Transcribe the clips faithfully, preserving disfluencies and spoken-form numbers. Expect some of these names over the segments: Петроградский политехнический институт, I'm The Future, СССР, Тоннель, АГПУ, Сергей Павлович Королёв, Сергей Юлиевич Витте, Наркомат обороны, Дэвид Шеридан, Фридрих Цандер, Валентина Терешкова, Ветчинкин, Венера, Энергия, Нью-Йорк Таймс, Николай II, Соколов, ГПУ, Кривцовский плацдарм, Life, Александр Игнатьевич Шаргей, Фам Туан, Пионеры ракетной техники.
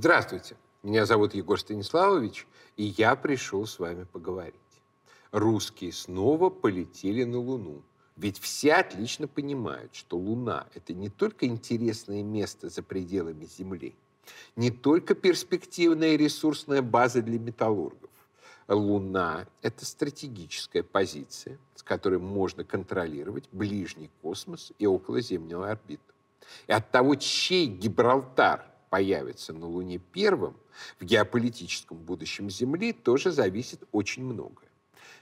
Здравствуйте, меня зовут Егор Станиславович, и я пришел с вами поговорить. Русские снова полетели на Луну. Ведь все отлично понимают, что Луна – это не только интересное место за пределами Земли, не только перспективная ресурсная база для металлургов. Луна – это стратегическая позиция, с которой можно контролировать ближний космос и околоземную орбиту. И от того, чей Гибралтар появится на Луне первым, в геополитическом будущем Земли тоже зависит очень многое.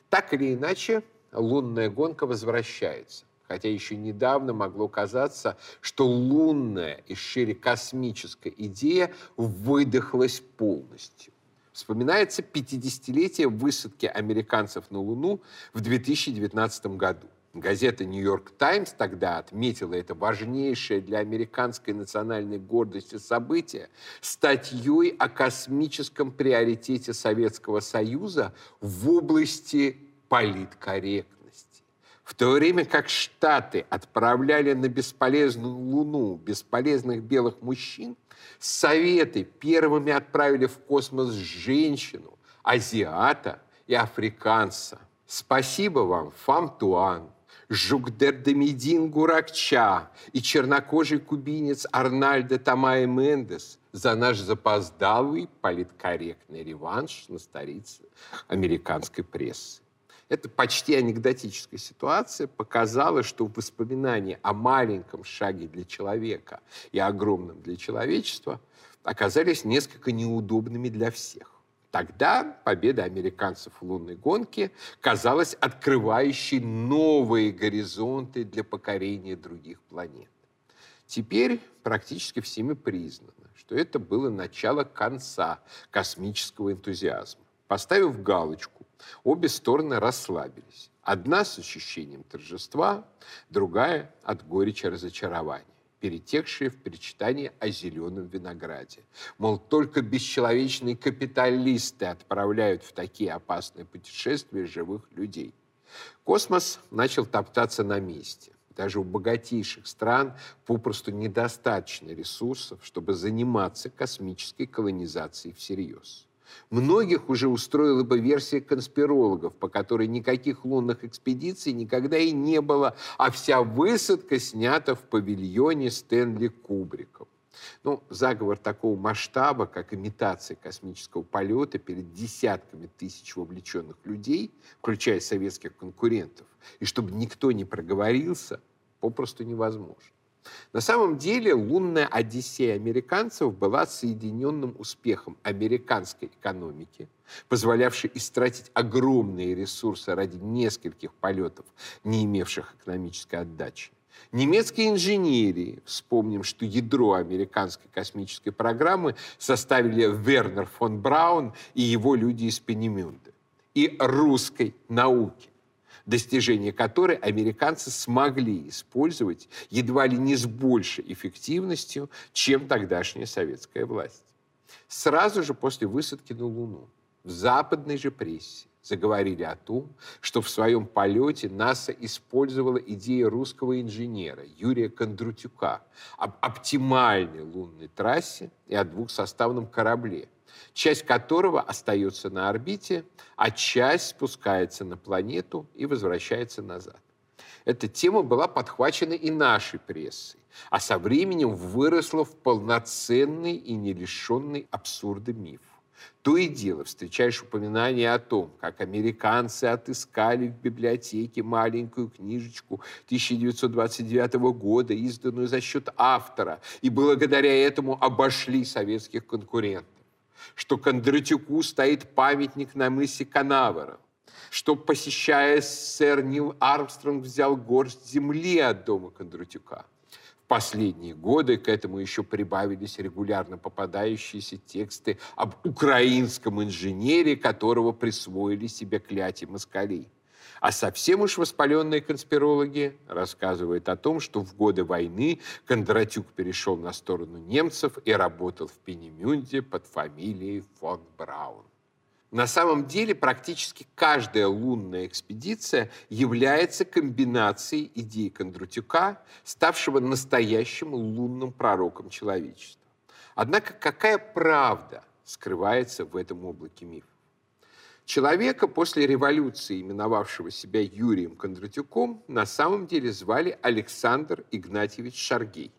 Так или иначе, лунная гонка возвращается. Хотя еще недавно могло казаться, что лунная и шире космическая идея выдохлась полностью. Вспоминается пятидесятилетие высадки американцев на Луну в две тысячи девятнадцатом году. Газета «Нью-Йорк Таймс» тогда отметила это важнейшее для американской национальной гордости событие статьей о космическом приоритете Советского Союза в области политкорректности. В то время как Штаты отправляли на бесполезную Луну бесполезных белых мужчин, Советы первыми отправили в космос женщину, азиата и африканца. Спасибо вам, Фам Туан, Жук Дердемидин Гуракча и чернокожий кубинец Арнальдо Тамай Мендес за наш запоздалый политкорректный реванш на странице американской прессы. Эта почти анекдотическая ситуация показала, что воспоминания о маленьком шаге для человека и огромном для человечества оказались несколько неудобными для всех. Тогда победа американцев в лунной гонке казалась открывающей новые горизонты для покорения других планет. Теперь практически всеми признано, что это было начало конца космического энтузиазма. Поставив галочку, обе стороны расслабились. Одна с ощущением торжества, другая от горечи разочарования, перетекшие в причитание о зеленом винограде. Мол, только бесчеловечные капиталисты отправляют в такие опасные путешествия живых людей. Космос начал топтаться на месте. Даже у богатейших стран попросту недостаточно ресурсов, чтобы заниматься космической колонизацией всерьез. Многих уже устроила бы версия конспирологов, по которой никаких лунных экспедиций никогда и не было, а вся высадка снята в павильоне Стэнли Кубриком. Ну, заговор такого масштаба, как имитация космического полета перед десятками тысяч вовлеченных людей, включая советских конкурентов, и чтобы никто не проговорился, попросту невозможно. На самом деле лунная одиссея американцев была соединенным успехом американской экономики, позволявшей истратить огромные ресурсы ради нескольких полетов, не имевших экономической отдачи. Немецкие инженерии, вспомним, что ядро американской космической программы составили Вернер фон Браун и его люди из Пенемюнде, и русской науки, достижения которой американцы смогли использовать едва ли не с большей эффективностью, чем тогдашняя советская власть. Сразу же после высадки на Луну в западной же прессе заговорили о том, что в своем полете НАСА использовала идею русского инженера Юрия Кондратюка об оптимальной лунной трассе и о двухсоставном корабле, часть которого остается на орбите, а часть спускается на планету и возвращается назад. Эта тема была подхвачена и нашей прессой, а со временем выросла в полноценный и не лишенный абсурда миф. То и дело встречаешь упоминание о том, как американцы отыскали в библиотеке маленькую книжечку тысяча девятьсот двадцать девятого года, изданную за счет автора, и благодаря этому обошли советских конкурентов, что Кондратюку стоит памятник на мысе Канавера, что, посещая СССР, Нил Армстронг взял горсть земли от дома Кондратюка. В последние годы к этому еще прибавились регулярно попадающиеся тексты об украинском инженере, которого присвоили себе кляти москалей. А совсем уж воспаленные конспирологи рассказывают о том, что в годы войны Кондратюк перешел на сторону немцев и работал в Пенемюнде под фамилией фон Браун. На самом деле практически каждая лунная экспедиция является комбинацией идей Кондратюка, ставшего настоящим лунным пророком человечества. Однако какая правда скрывается в этом облаке мифов? Человека, после революции именовавшего себя Юрием Кондратюком, на самом деле звали Александр Игнатьевич Шаргей.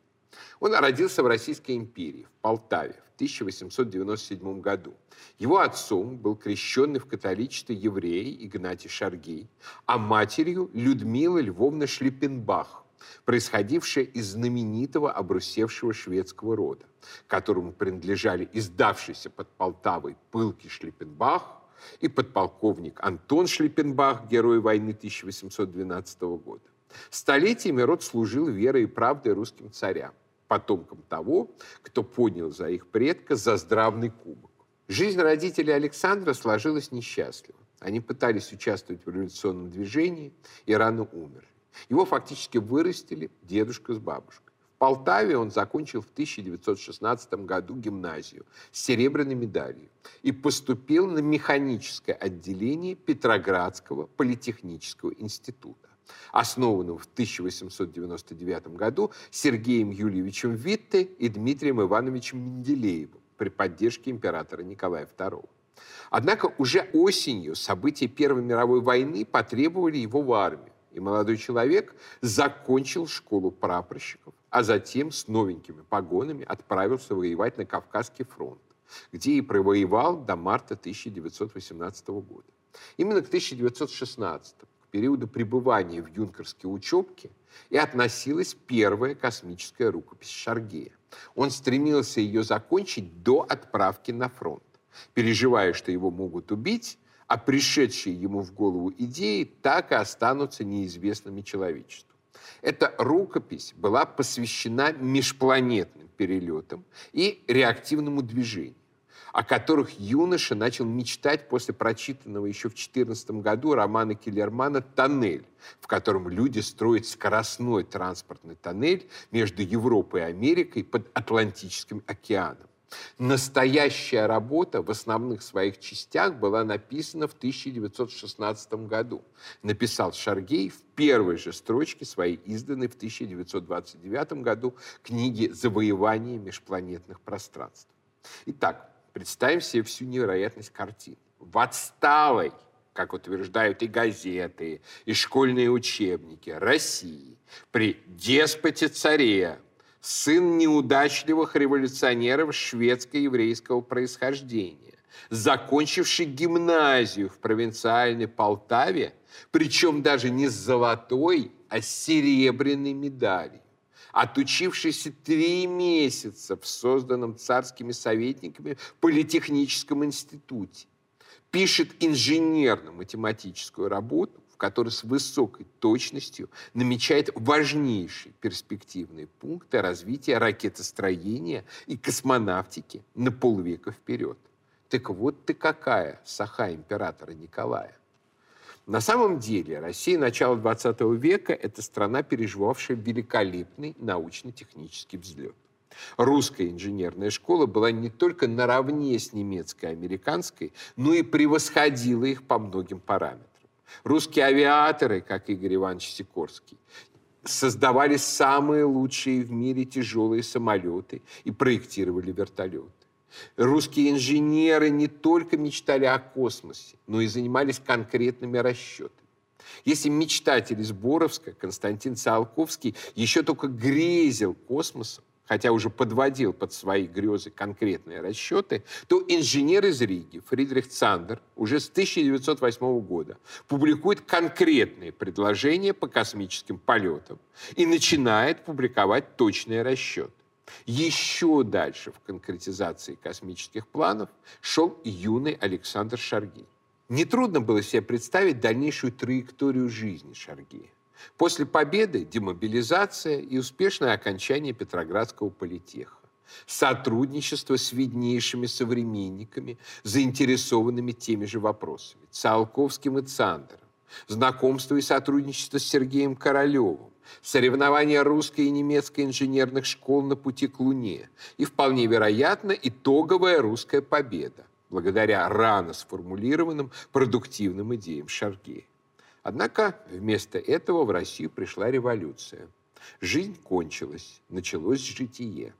Он родился в Российской империи, в Полтаве, в тысяча восемьсот девяносто седьмом году. Его отцом был крещенный в католичестве еврей Игнатий Шаргей, а матерью Людмила Львовна Шлиппенбах, происходившая из знаменитого обрусевшего шведского рода, которому принадлежали издавшийся под Полтавой пылкий Шлиппенбах и подполковник Антон Шлиппенбах, герой войны тысяча восемьсот двенадцатого года. Столетиями род служил верой и правдой русским царям, потомкам того, кто поднял за их предка заздравный кубок. Жизнь родителей Александра сложилась несчастливо. Они пытались участвовать в революционном движении и рано умерли. Его фактически вырастили дедушка с бабушкой. В Полтаве он закончил в тысяча девятьсот шестнадцатом году гимназию с серебряной медалью и поступил на механическое отделение Петроградского политехнического института, основанного в тысяча восемьсот девяносто девятом году Сергеем Юлиевичем Витте и Дмитрием Ивановичем Менделеевым при поддержке императора Николая второго. Однако уже осенью события Первой мировой войны потребовали его в армию, и молодой человек закончил школу прапорщиков, а затем с новенькими погонами отправился воевать на Кавказский фронт, где и провоевал до марта тысяча девятьсот восемнадцатого года. Именно к тысяча девятьсот шестнадцатому, к периоду пребывания в юнкерской учебке, и относилась первая космическая рукопись Шаргея. Он стремился ее закончить до отправки на фронт, переживая, что его могут убить, а пришедшие ему в голову идеи так и останутся неизвестными человечеству. Эта рукопись была посвящена межпланетным перелетам и реактивному движению, о которых юноша начал мечтать после прочитанного еще в две тысячи четырнадцатом году романа Келлермана «Тоннель», в котором люди строят скоростной транспортный тоннель между Европой и Америкой под Атлантическим океаном. Настоящая работа в основных своих частях была написана в тысяча девятьсот шестнадцатом году. Написал Шаргей в первой же строчке своей изданной в тысяча девятьсот двадцать девятом году книги «Завоевание межпланетных пространств». Итак, представим себе всю невероятность картины. В отсталой, как утверждают и газеты, и школьные учебники, России при деспоте-царе, сын неудачливых революционеров шведско-еврейского происхождения, закончивший гимназию в провинциальной Полтаве, причем даже не с золотой, а с серебряной медалью, отучившийся три месяца в созданном царскими советниками политехническом институте, пишет инженерно-математическую работу, который с высокой точностью намечает важнейшие перспективные пункты развития ракетостроения и космонавтики на полвека вперед. Так вот ты какая, саха императора Николая. На самом деле Россия начала двадцатого века – это страна, переживавшая великолепный научно-технический взлет. Русская инженерная школа была не только наравне с немецкой и американской, но и превосходила их по многим параметрам. Русские авиаторы, как Игорь Иванович Сикорский, создавали самые лучшие в мире тяжелые самолеты и проектировали вертолеты. Русские инженеры не только мечтали о космосе, но и занимались конкретными расчетами. Если мечтатель из Боровска Константин Циолковский еще только грезил космосом, хотя уже подводил под свои грезы конкретные расчеты, то инженер из Риги Фридрих Цандер уже с тысяча девятьсот восьмого года публикует конкретные предложения по космическим полетам и начинает публиковать точные расчеты. Еще дальше в конкретизации космических планов шел юный Александр Шаргей. Нетрудно было себе представить дальнейшую траекторию жизни Шаргея. После победы демобилизация и успешное окончание Петроградского политеха, сотрудничество с виднейшими современниками, заинтересованными теми же вопросами, Циолковским и Цандером, знакомство и сотрудничество с Сергеем Королёвым, соревнования русской и немецкой инженерных школ на пути к Луне и, вполне вероятно, итоговая русская победа, благодаря рано сформулированным продуктивным идеям Шаргея. Однако вместо этого в Россию пришла революция. Жизнь кончилась, началось житие.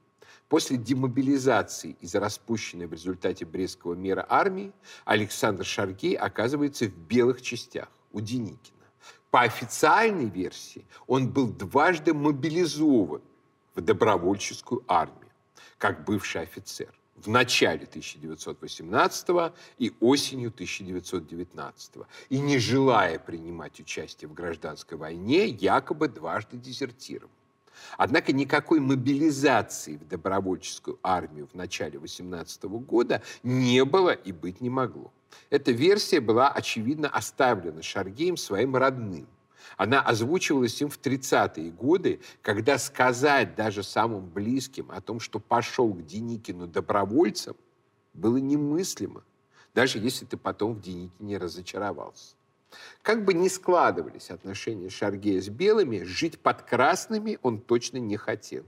После демобилизации из распущенной в результате Брестского мира армии Александр Шаргей оказывается в белых частях у Деникина. По официальной версии он был дважды мобилизован в добровольческую армию, как бывший офицер, в начале тысяча девятьсот восемнадцатого и осенью тысяча девятьсот девятнадцатого. И, не желая принимать участие в гражданской войне, якобы дважды дезертировал. Однако никакой мобилизации в добровольческую армию в начале восемнадцатого года не было и быть не могло. Эта версия была, очевидно, оставлена Шаргеем своим родным. Она озвучивалась им в тридцатые годы, когда сказать даже самым близким о том, что пошел к Деникину добровольцем, было немыслимо, даже если ты потом в Деникине разочаровался. Как бы ни складывались отношения Шаргея с белыми, жить под красными он точно не хотел.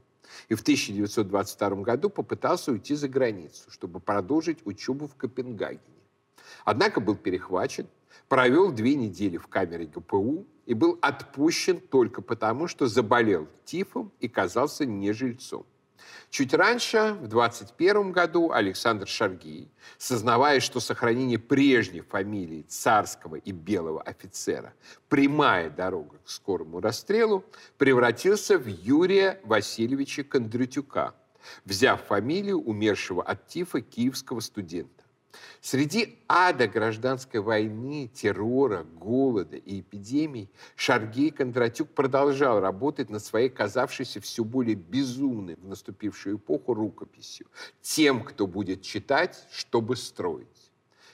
И в тысяча девятьсот двадцать втором году попытался уйти за границу, чтобы продолжить учебу в Копенгагене. Однако был перехвачен, провел две недели в камере гэ пэ у и был отпущен только потому, что заболел тифом и казался не жильцом. Чуть раньше, в двадцать первом году, Александр Шаргей, сознавая, что сохранение прежней фамилии царского и белого офицера – прямая дорога к скорому расстрелу, превратился в Юрия Васильевича Кондратюка, взяв фамилию умершего от тифа киевского студента. Среди ада гражданской войны, террора, голода и эпидемий Шаргей Кондратюк продолжал работать над своей казавшейся все более безумной в наступившую эпоху рукописью «Тем, кто будет читать, чтобы строить».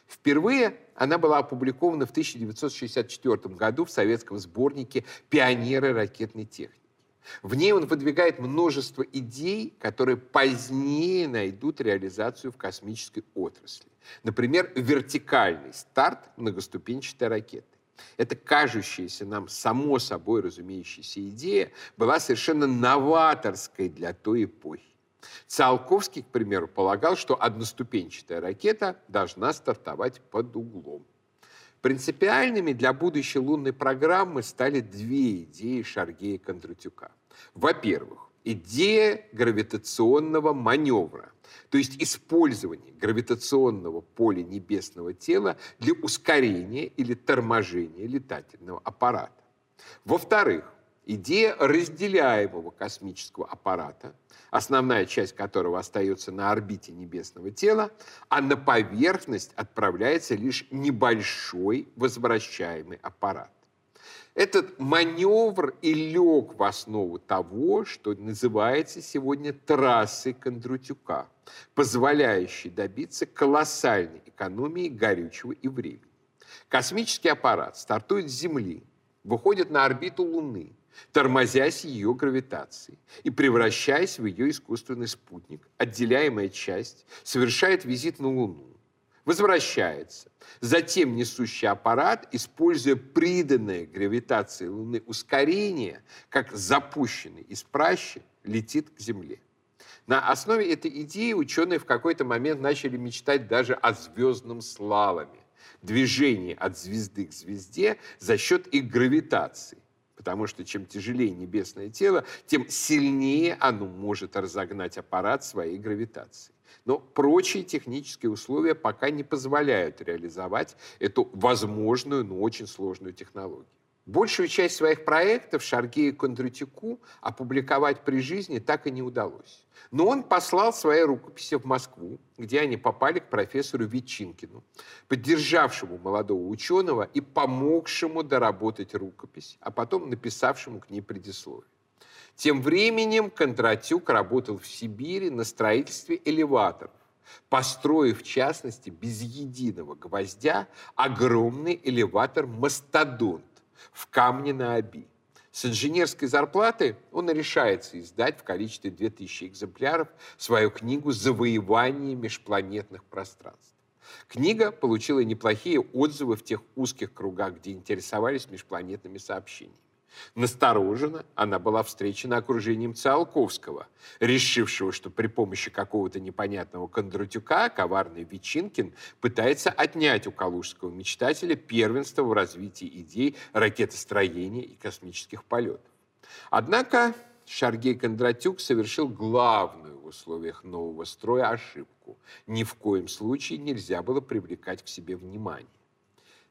Впервые она была опубликована в тысяча девятьсот шестьдесят четвёртом году в советском сборнике «Пионеры ракетной техники». В ней он выдвигает множество идей, которые позднее найдут реализацию в космической отрасли. Например, вертикальный старт многоступенчатой ракеты. Эта кажущаяся нам само собой разумеющаяся идея была совершенно новаторской для той эпохи. Циолковский, к примеру, полагал, что одноступенчатая ракета должна стартовать под углом. Принципиальными для будущей лунной программы стали две идеи Шаргея Кондратюка. Во-первых, идея гравитационного маневра, то есть использование гравитационного поля небесного тела для ускорения или торможения летательного аппарата. Во-вторых, идея разделяемого космического аппарата, основная часть которого остается на орбите небесного тела, а на поверхность отправляется лишь небольшой возвращаемый аппарат. Этот маневр и лег в основу того, что называется сегодня трассой Кондратюка, позволяющей добиться колоссальной экономии горючего и времени. Космический аппарат стартует с Земли, выходит на орбиту Луны, тормозясь ее гравитацией и превращаясь в ее искусственный спутник. Отделяемая часть совершает визит на Луну, возвращается. Затем несущий аппарат, используя приданное гравитации Луны ускорение, как запущенный из пращи, летит к Земле. На основе этой идеи ученые в какой-то момент начали мечтать даже о звездном слаломе, движении от звезды к звезде за счет их гравитации. Потому что чем тяжелее небесное тело, тем сильнее оно может разогнать аппарат своей гравитации. Но прочие технические условия пока не позволяют реализовать эту возможную, но очень сложную технологию. Большую часть своих проектов Шаргею Кондратюку опубликовать при жизни так и не удалось. Но он послал свои рукописи в Москву, где они попали к профессору Ветчинкину, поддержавшему молодого ученого и помогшему доработать рукопись, а потом написавшему к ней предисловие. Тем временем Кондратюк работал в Сибири на строительстве элеваторов, построив, в частности, без единого гвоздя огромный элеватор «Мастодонт» в Камне-на-Оби. С инженерской зарплаты он решается издать в количестве двух тысяч экземпляров свою книгу «Завоевание межпланетных пространств». Книга получила неплохие отзывы в тех узких кругах, где интересовались межпланетными сообщениями. Настороженно она была встречена окружением Циолковского, решившего, что при помощи какого-то непонятного Кондратюка коварный Ветчинкин пытается отнять у калужского мечтателя первенство в развитии идей ракетостроения и космических полетов. Однако Шаргей-Кондратюк совершил главную в условиях нового строя ошибку. Ни в коем случае нельзя было привлекать к себе внимание.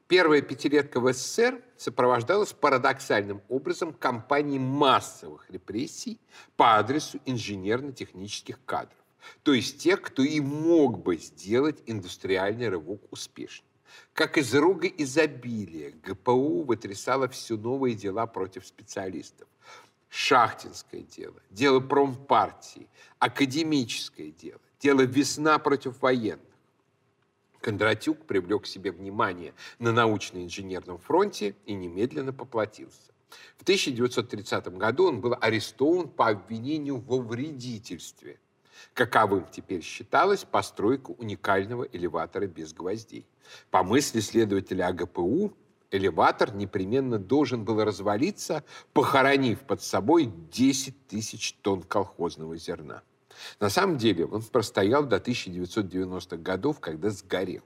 Первая пятилетка в СССР сопровождалась парадоксальным образом кампанией массовых репрессий по адресу инженерно-технических кадров, то есть тех, кто и мог бы сделать индустриальный рывок успешным. Как из рога изобилия, ГПУ вытрясало все новые дела против специалистов. Шахтинское дело, дело промпартии, академическое дело, дело «Весна» против военных. Кондратюк привлек к себе внимание на научно-инженерном фронте и немедленно поплатился. В тысяча девятьсот тридцатом году он был арестован по обвинению во вредительстве. Каковым теперь считалась постройка уникального элеватора без гвоздей. По мысли следователя АГПУ, элеватор непременно должен был развалиться, похоронив под собой десять тысяч тонн колхозного зерна. На самом деле он простоял до тысяча девятьсот девяностых годов, когда сгорел.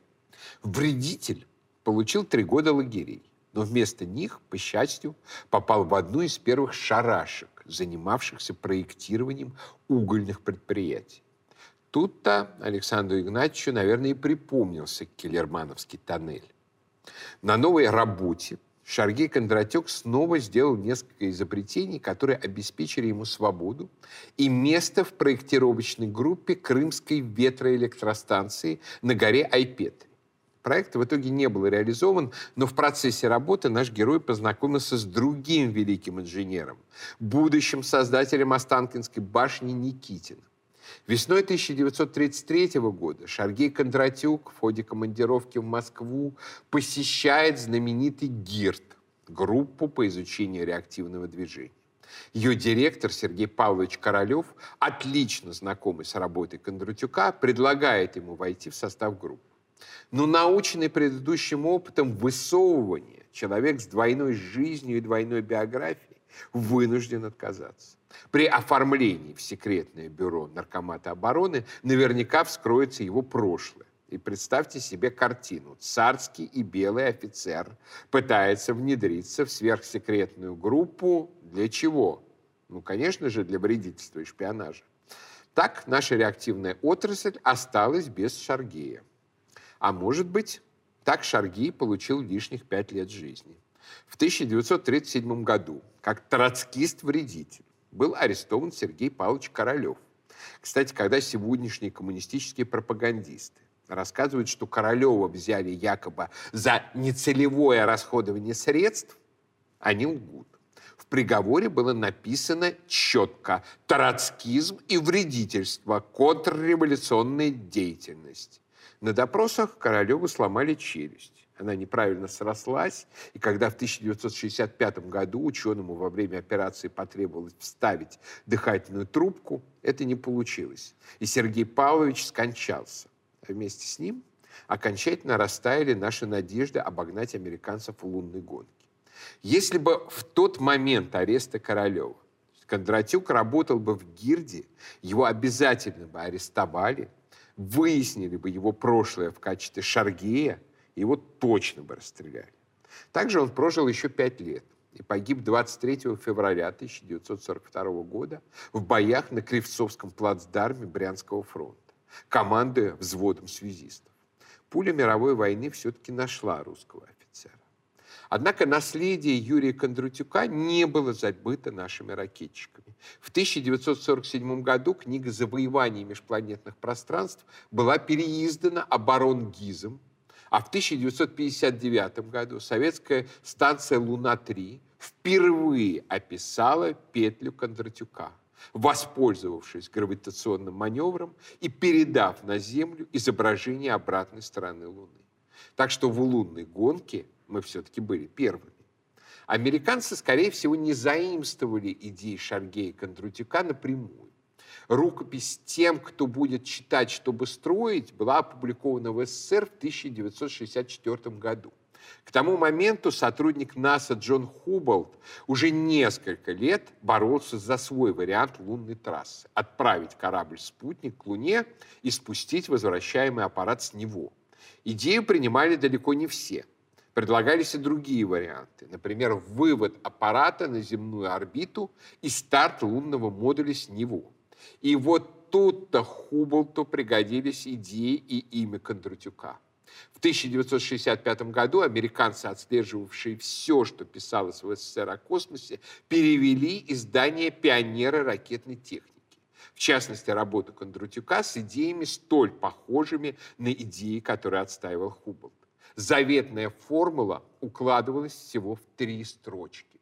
Вредитель получил три года лагерей, но вместо них, по счастью, попал в одну из первых шарашек, занимавшихся проектированием угольных предприятий. Тут-то Александру Игнатьевичу, наверное, и припомнился Келлермановский тоннель. На новой работе Шаргей-Кондратюк снова сделал несколько изобретений, которые обеспечили ему свободу и место в проектировочной группе Крымской ветроэлектростанции на горе Айпетри. Проект в итоге не был реализован, но в процессе работы наш герой познакомился с другим великим инженером, будущим создателем Останкинской башни Никитиным. Весной тысяча девятьсот тридцать третьего года Шаргей-Кондратюк в ходе командировки в Москву посещает знаменитый ГИРД – группу по изучению реактивного движения. Ее директор Сергей Павлович Королёв, отлично знакомый с работой Кондратюка, предлагает ему войти в состав группы. Но наученный предыдущим опытом высовывания, человек с двойной жизнью и двойной биографией вынужден отказаться. При оформлении в секретное бюро Наркомата обороны наверняка вскроется его прошлое. И представьте себе картину. Царский и белый офицер пытается внедриться в сверхсекретную группу. Для чего? Ну, конечно же, для вредительства и шпионажа. Так наша реактивная отрасль осталась без Шаргея. А может быть, так Шаргей получил лишних пять лет жизни. В тысяча девятьсот тридцать седьмом году, как троцкист-вредитель, был арестован Сергей Павлович Королёв. Кстати, когда сегодняшние коммунистические пропагандисты рассказывают, что Королёва взяли якобы за нецелевое расходование средств, они лгут. В приговоре было написано четко: троцкизм и вредительство, контрреволюционная деятельность. На допросах Королёву сломали челюсть. Она неправильно срослась, и когда в тысяча девятьсот шестьдесят пятом году ученому во время операции потребовалось вставить дыхательную трубку, это не получилось. И Сергей Павлович скончался. А вместе с ним окончательно растаяли наши надежды обогнать американцев в лунной гонке. Если бы в тот момент ареста Королёва Кондратюк работал бы в ГИРДе, его обязательно бы арестовали, выяснили бы его прошлое в качестве Шаргея, его точно бы расстреляли. Также он прожил еще пять лет и погиб двадцать третьего февраля тысяча девятьсот сорок второго года в боях на Кривцовском плацдарме Брянского фронта, командуя взводом связистов. Пуля мировой войны все-таки нашла русского офицера. Однако наследие Юрия Кондратюка не было забыто нашими ракетчиками. В тысяча девятьсот сорок седьмом году книга «Завоевание межпланетных пространств» была переиздана оборонгизом, а в тысяча девятьсот пятьдесят девятом году советская станция «Луна-три» впервые описала петлю Кондратюка, воспользовавшись гравитационным маневром и передав на Землю изображение обратной стороны Луны. Так что в лунной гонке мы все-таки были первыми. Американцы, скорее всего, не заимствовали идеи Шаргея и Кондратюка напрямую. Рукопись «Тем, кто будет читать, чтобы строить» была опубликована в СССР в тысяча девятьсот шестьдесят четвёртом году. К тому моменту сотрудник НАСА Джон Хьюбл уже несколько лет боролся за свой вариант лунной трассы – отправить корабль-спутник к Луне и спустить возвращаемый аппарат с него. Идею принимали далеко не все. Предлагались и другие варианты. Например, вывод аппарата на земную орбиту и старт лунного модуля с него. И вот тут-то Хьюблу пригодились идеи и имя Кондратюка. В тысяча девятьсот шестьдесят пятом году американцы, отслеживавшие все, что писалось в СССР о космосе, перевели издание «Пионеры ракетной техники». В частности, работу Кондратюка с идеями, столь похожими на идеи, которые отстаивал Хьюбл. Заветная формула укладывалась всего в три строчки.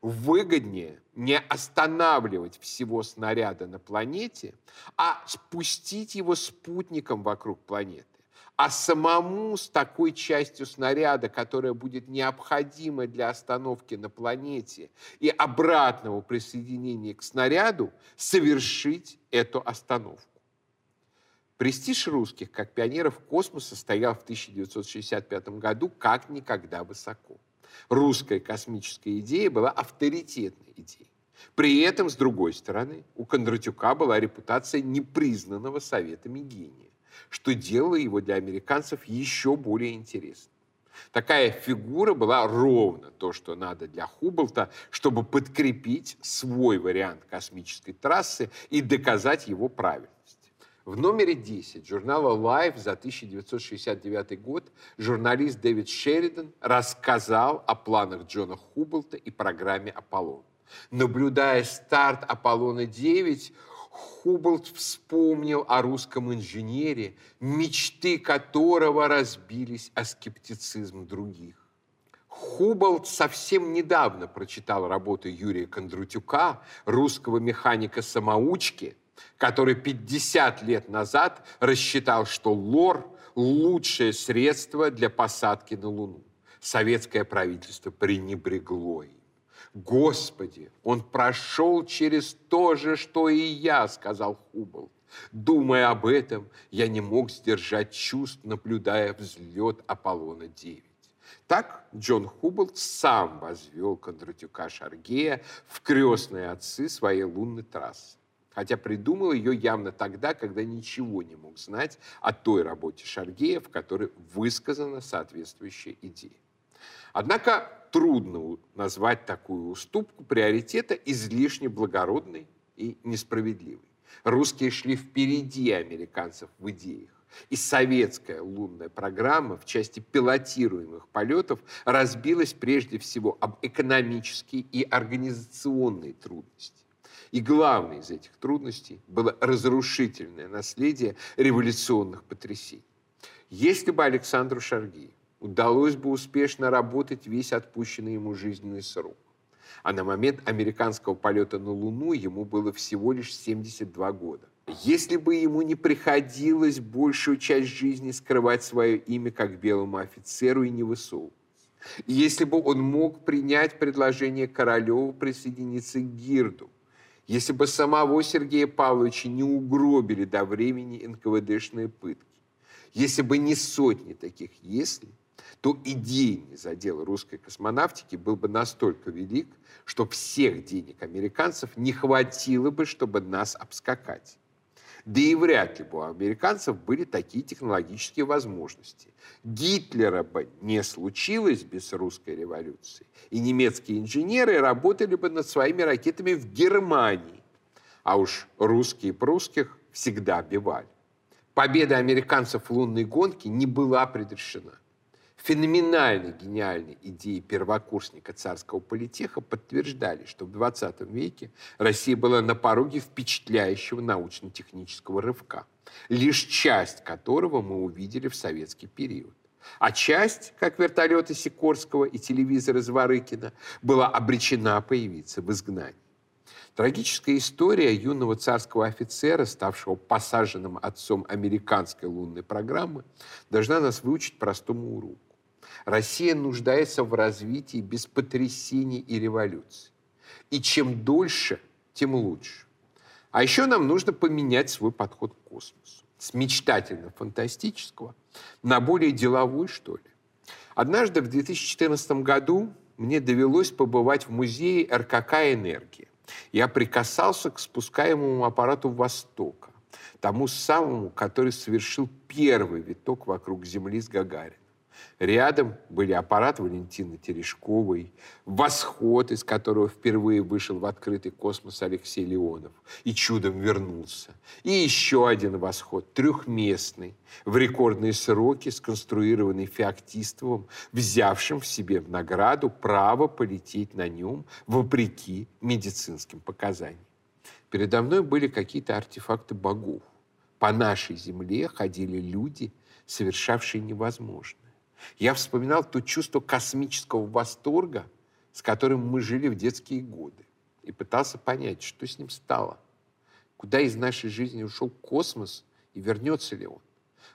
Выгоднее не останавливать всего снаряда на планете, а спустить его спутником вокруг планеты. А самому с такой частью снаряда, которая будет необходима для остановки на планете и обратного присоединения к снаряду, совершить эту остановку. Престиж русских как пионеров космоса стоял в тысяча девятьсот шестьдесят пятом году как никогда высоко. Русская космическая идея была авторитетной идеей. При этом, с другой стороны, у Кондратюка была репутация непризнанного советами гения, что делало его для американцев еще более интересным. Такая фигура была ровно то, что надо для Хьюбла, чтобы подкрепить свой вариант космической трассы и доказать его правильность. В номере десять журнала Life за тысяча девятьсот шестьдесят девятый год журналист Дэвид Шеридан рассказал о планах Джона Хьюбла и программе «Аполлон». Наблюдая старт «Аполлона девять», Хьюбл вспомнил о русском инженере, мечты которого разбились о скептицизм других. Хьюбл совсем недавно прочитал работу Юрия Кондратюка, русского механика-самоучки, который пятьдесят лет назад рассчитал, что лор – лучшее средство для посадки на Луну. Советское правительство пренебрегло им. «Господи, он прошел через то же, что и я», — сказал Хьюбл. «Думая об этом, я не мог сдержать чувств, наблюдая взлет Аполлона девять». Так Джон Хьюбл сам возвел Кондратюка Шаргея в крестные отцы своей лунной трассы, хотя придумал ее явно тогда, когда ничего не мог знать о той работе Шаргея, в которой высказана соответствующая идея. Однако трудно назвать такую уступку приоритета излишне благородной и несправедливой. Русские шли впереди американцев в идеях, и советская лунная программа в части пилотируемых полетов разбилась прежде всего об экономические и организационные трудности. И главной из этих трудностей было разрушительное наследие революционных потрясений. Если бы Александру Шаргею удалось бы успешно работать весь отпущенный ему жизненный срок, а на момент американского полета на Луну ему было всего лишь семьдесят два года. Если бы ему не приходилось большую часть жизни скрывать свое имя как белому офицеру и не высовываться, если бы он мог принять предложение Королёва присоединиться к Гирду, если бы самого Сергея Павловича не угробили до времени эн ка вэ дэшные пытки, если бы не сотни таких «если», то идейный задел русской космонавтики был бы настолько велик, что всех денег американцев не хватило бы, чтобы нас обскакать. Да и вряд ли бы у американцев были такие технологические возможности. Гитлера бы не случилось без русской революции, и немецкие инженеры работали бы над своими ракетами в Германии, а уж русские прусских всегда оббивали. Победа американцев в лунной гонке не была предрешена. Феноменально гениальные идеи первокурсника царского политеха подтверждали, что в двадцатом веке Россия была на пороге впечатляющего научно-технического рывка, лишь часть которого мы увидели в советский период. А часть, как вертолеты Сикорского и телевизоры Зворыкина, была обречена появиться в изгнании. Трагическая история юного царского офицера, ставшего посаженным отцом американской лунной программы, должна нас выучить простому уроку. Россия нуждается в развитии без потрясений и революций. И чем дольше, тем лучше. А еще нам нужно поменять свой подход к космосу. С мечтательно-фантастического на более деловой, что ли. Однажды в две тысячи четырнадцатом году мне довелось побывать в музее эр ка ка «Энергия». Я прикасался к спускаемому аппарату «Востока», тому самому, который совершил первый виток вокруг Земли с Гагарином. Рядом были аппарат Валентины Терешковой, «Восход», из которого впервые вышел в открытый космос Алексей Леонов и чудом вернулся. И еще один «Восход», трехместный, в рекордные сроки, сконструированный Феоктистовым, взявшим в себе в награду право полететь на нем вопреки медицинским показаниям. Передо мной были какие-то артефакты богов. По нашей земле ходили люди, совершавшие невозможное. Я вспоминал то чувство космического восторга, с которым мы жили в детские годы, и пытался понять, что с ним стало, куда из нашей жизни ушел космос и вернется ли он.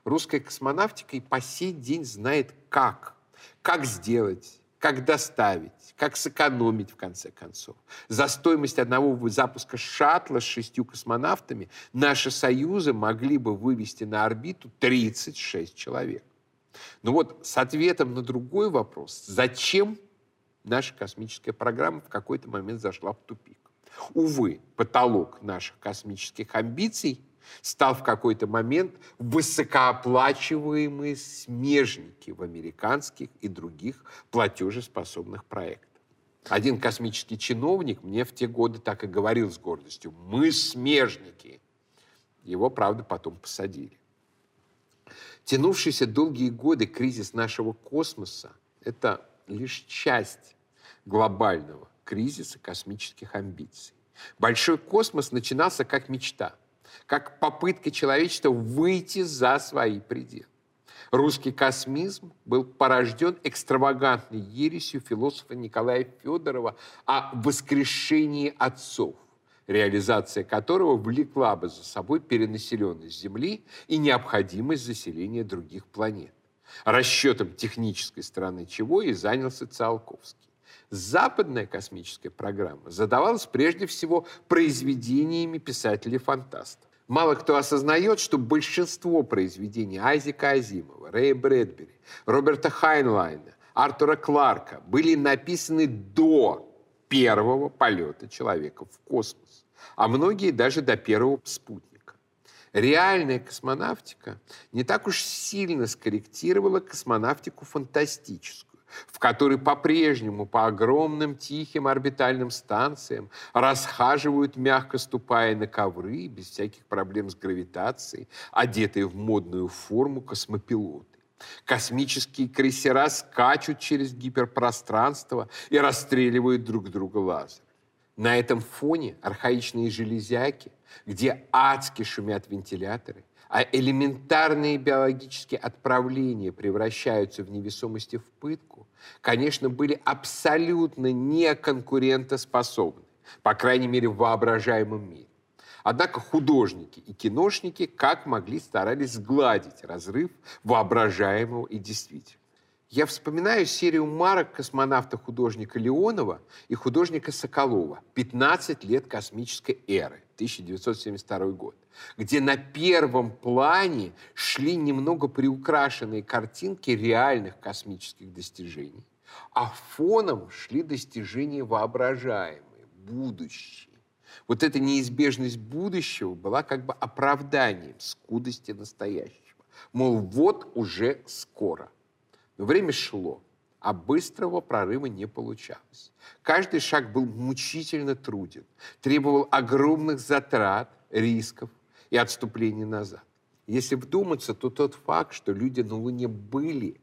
Русская космонавтика и по сей день знает как. Как сделать, как доставить, как сэкономить, в конце концов. За стоимость одного запуска шаттла с шестью космонавтами наши союзы могли бы вывести на орбиту тридцать шесть человек. Но вот с ответом на другой вопрос, зачем наша космическая программа в какой-то момент зашла в тупик. Увы, потолок наших космических амбиций стал в какой-то момент высокооплачиваемые смежники в американских и других платежеспособных проектах. Один космический чиновник мне в те годы так и говорил с гордостью: «Мы смежники». Его, правда, потом посадили. Тянувшийся долгие годы кризис нашего космоса – это лишь часть глобального кризиса космических амбиций. Большой космос начинался как мечта, как попытка человечества выйти за свои пределы. Русский космизм был порожден экстравагантной ересью философа Николая Федорова о воскрешении отцов, реализация которого влекла бы за собой перенаселенность Земли и необходимость заселения других планет. Расчетом технической стороны чего и занялся Циолковский. Западная космическая программа задавалась прежде всего произведениями писателей-фантастов. Мало кто осознает, что большинство произведений Айзека Азимова, Рэя Брэдбери, Роберта Хайнлайна, Артура Кларка были написаны до первого полета человека в космос, а многие даже до первого спутника. Реальная космонавтика не так уж сильно скорректировала космонавтику фантастическую, в которой по-прежнему по огромным тихим орбитальным станциям расхаживают, мягко ступая на ковры, без всяких проблем с гравитацией, одетые в модную форму космопилоты. Космические крейсера скачут через гиперпространство и расстреливают друг друга лазерами. На этом фоне архаичные железяки, где адски шумят вентиляторы, а элементарные биологические отправления превращаются в невесомости в пытку, конечно, были абсолютно неконкурентоспособны, по крайней мере, в воображаемом мире. Однако художники и киношники как могли старались сгладить разрыв воображаемого и действительного. Я вспоминаю серию марок космонавта-художника Леонова и художника Соколова «пятнадцать лет космической эры», тысяча девятьсот семьдесят второй год, где на первом плане шли немного приукрашенные картинки реальных космических достижений, а фоном шли достижения воображаемые, будущие. Вот эта неизбежность будущего была как бы оправданием скудости настоящего. Мол, вот уже скоро. Но время шло, а быстрого прорыва не получалось. Каждый шаг был мучительно труден, требовал огромных затрат, рисков и отступлений назад. Если вдуматься, то тот факт, что люди на Луне были,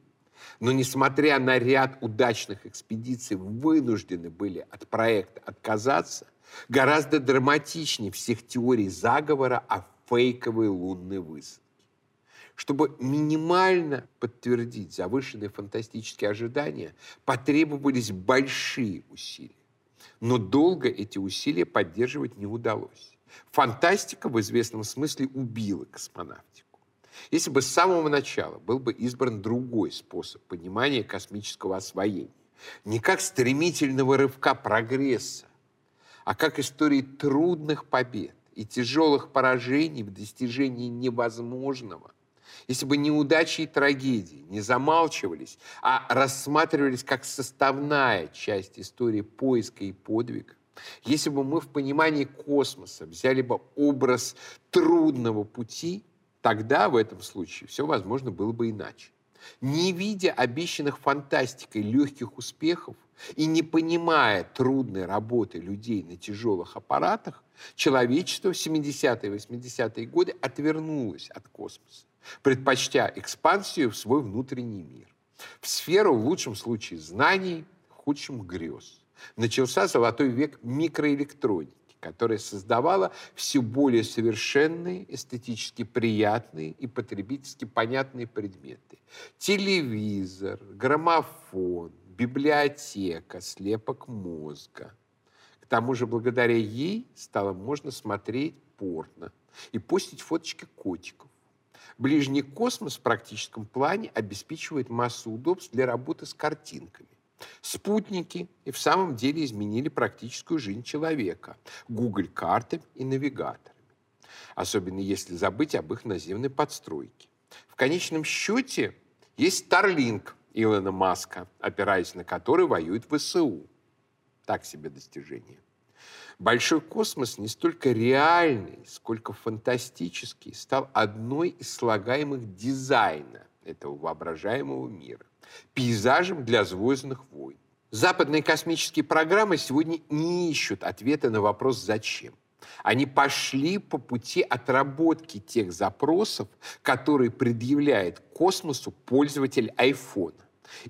но, несмотря на ряд удачных экспедиций, вынуждены были от проекта отказаться, гораздо драматичнее всех теорий заговора о фейковой лунной высадке. Чтобы минимально подтвердить завышенные фантастические ожидания, потребовались большие усилия. Но долго эти усилия поддерживать не удалось. Фантастика в известном смысле убила космонавтику. Если бы с самого начала был бы избран другой способ понимания космического освоения, не как стремительного рывка прогресса, а как истории трудных побед и тяжелых поражений в достижении невозможного, если бы неудачи и трагедии не замалчивались, а рассматривались как составная часть истории поиска и подвига, если бы мы в понимании космоса взяли бы образ трудного пути, тогда в этом случае все возможно было бы иначе. не видя обещанных фантастикой легких успехов и не понимая трудной работы людей на тяжелых аппаратах, человечество в семидесятые и восьмидесятые годы отвернулось от космоса, предпочтя экспансию в свой внутренний мир. В сферу, в лучшем случае, знаний, в худшем — грез. Начался золотой век микроэлектроники, которая создавала все более совершенные, эстетически приятные и потребительски понятные предметы. Телевизор, граммофон, библиотека, слепок мозга. К тому же, благодаря ей стало можно смотреть порно и постить фоточки котиков. Ближний космос в практическом плане обеспечивает массу удобств для работы с картинками. Спутники и в самом деле изменили практическую жизнь человека Google-картами и навигаторами, особенно если забыть об их наземной подстройке. В конечном счете есть Starlink Илона Маска, опираясь на который воюет ВСУ. Так себе достижение. Большой космос не столько реальный, сколько фантастический, стал одной из слагаемых дизайна этого воображаемого мира, пейзажем для «Звездных войн». Западные космические программы сегодня не ищут ответа на вопрос «зачем?». Они пошли по пути отработки тех запросов, которые предъявляет космосу пользователь айфона.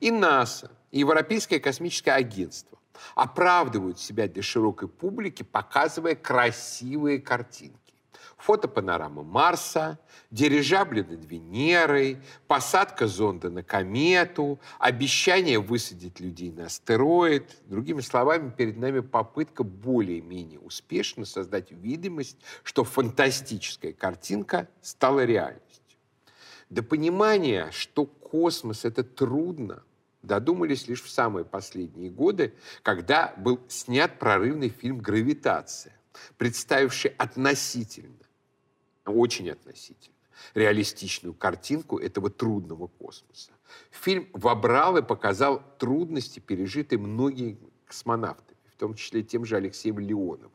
И НАСА, и Европейское космическое агентство оправдывают себя для широкой публики, показывая красивые картинки. Фотопанорамы Марса, дирижабли над Венерой, посадка зонда на комету, обещание высадить людей на астероид. Другими словами, перед нами попытка более-менее успешно создать видимость, что фантастическая картинка стала реальностью. До понимания, что космос — это трудно, додумались лишь в самые последние годы, когда был снят прорывный фильм «Гравитация», представивший относительно, очень относительно, реалистичную картинку этого трудного космоса. Фильм вобрал и показал трудности, пережитые многими космонавтами, в том числе тем же Алексеем Леоновым.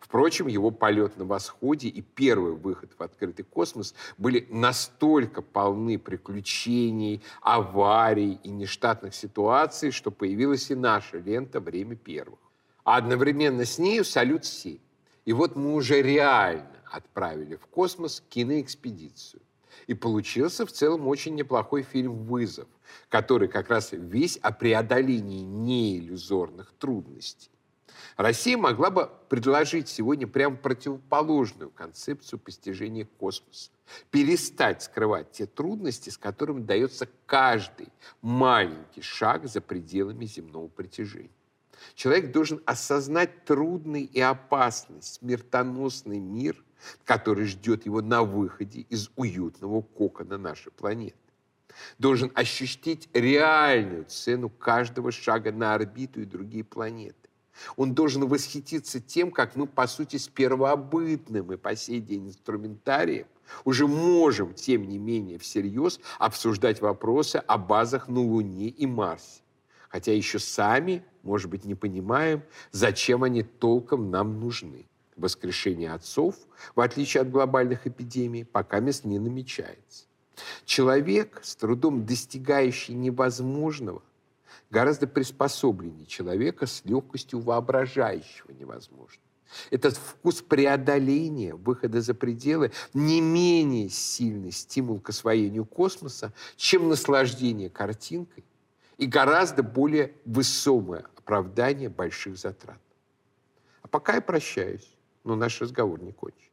Впрочем, его полет на «Восходе» и первый выход в открытый космос были настолько полны приключений, аварий и нештатных ситуаций, что появилась и наша лента «Время первых». А одновременно с нею «Салют-семь». И вот мы уже реально отправили в космос киноэкспедицию. И получился в целом очень неплохой фильм «Вызов», который как раз весь о преодолении неиллюзорных трудностей. Россия могла бы предложить сегодня прямо противоположную концепцию постижения космоса. Перестать скрывать те трудности, с которыми дается каждый маленький шаг за пределами земного притяжения. Человек должен осознать трудный и опасный, смертоносный мир, который ждет его на выходе из уютного кокона нашей планеты. Должен ощутить реальную цену каждого шага на орбиту и другие планеты. Он должен восхититься тем, как мы, по сути, с первобытным и по сей день инструментарием уже можем, тем не менее, всерьез обсуждать вопросы о базах на Луне и Марсе. Хотя еще сами, может быть, не понимаем, зачем они толком нам нужны. Воскрешение отцов, в отличие от глобальных эпидемий, покамест не намечается. Человек, с трудом достигающий невозможного, гораздо приспособленнее человека с легкостью воображающего невозможного. Этот вкус преодоления, выхода за пределы, не менее сильный стимул к освоению космоса, чем наслаждение картинкой, и гораздо более весомое оправдание больших затрат. А пока я прощаюсь, но наш разговор не кончен.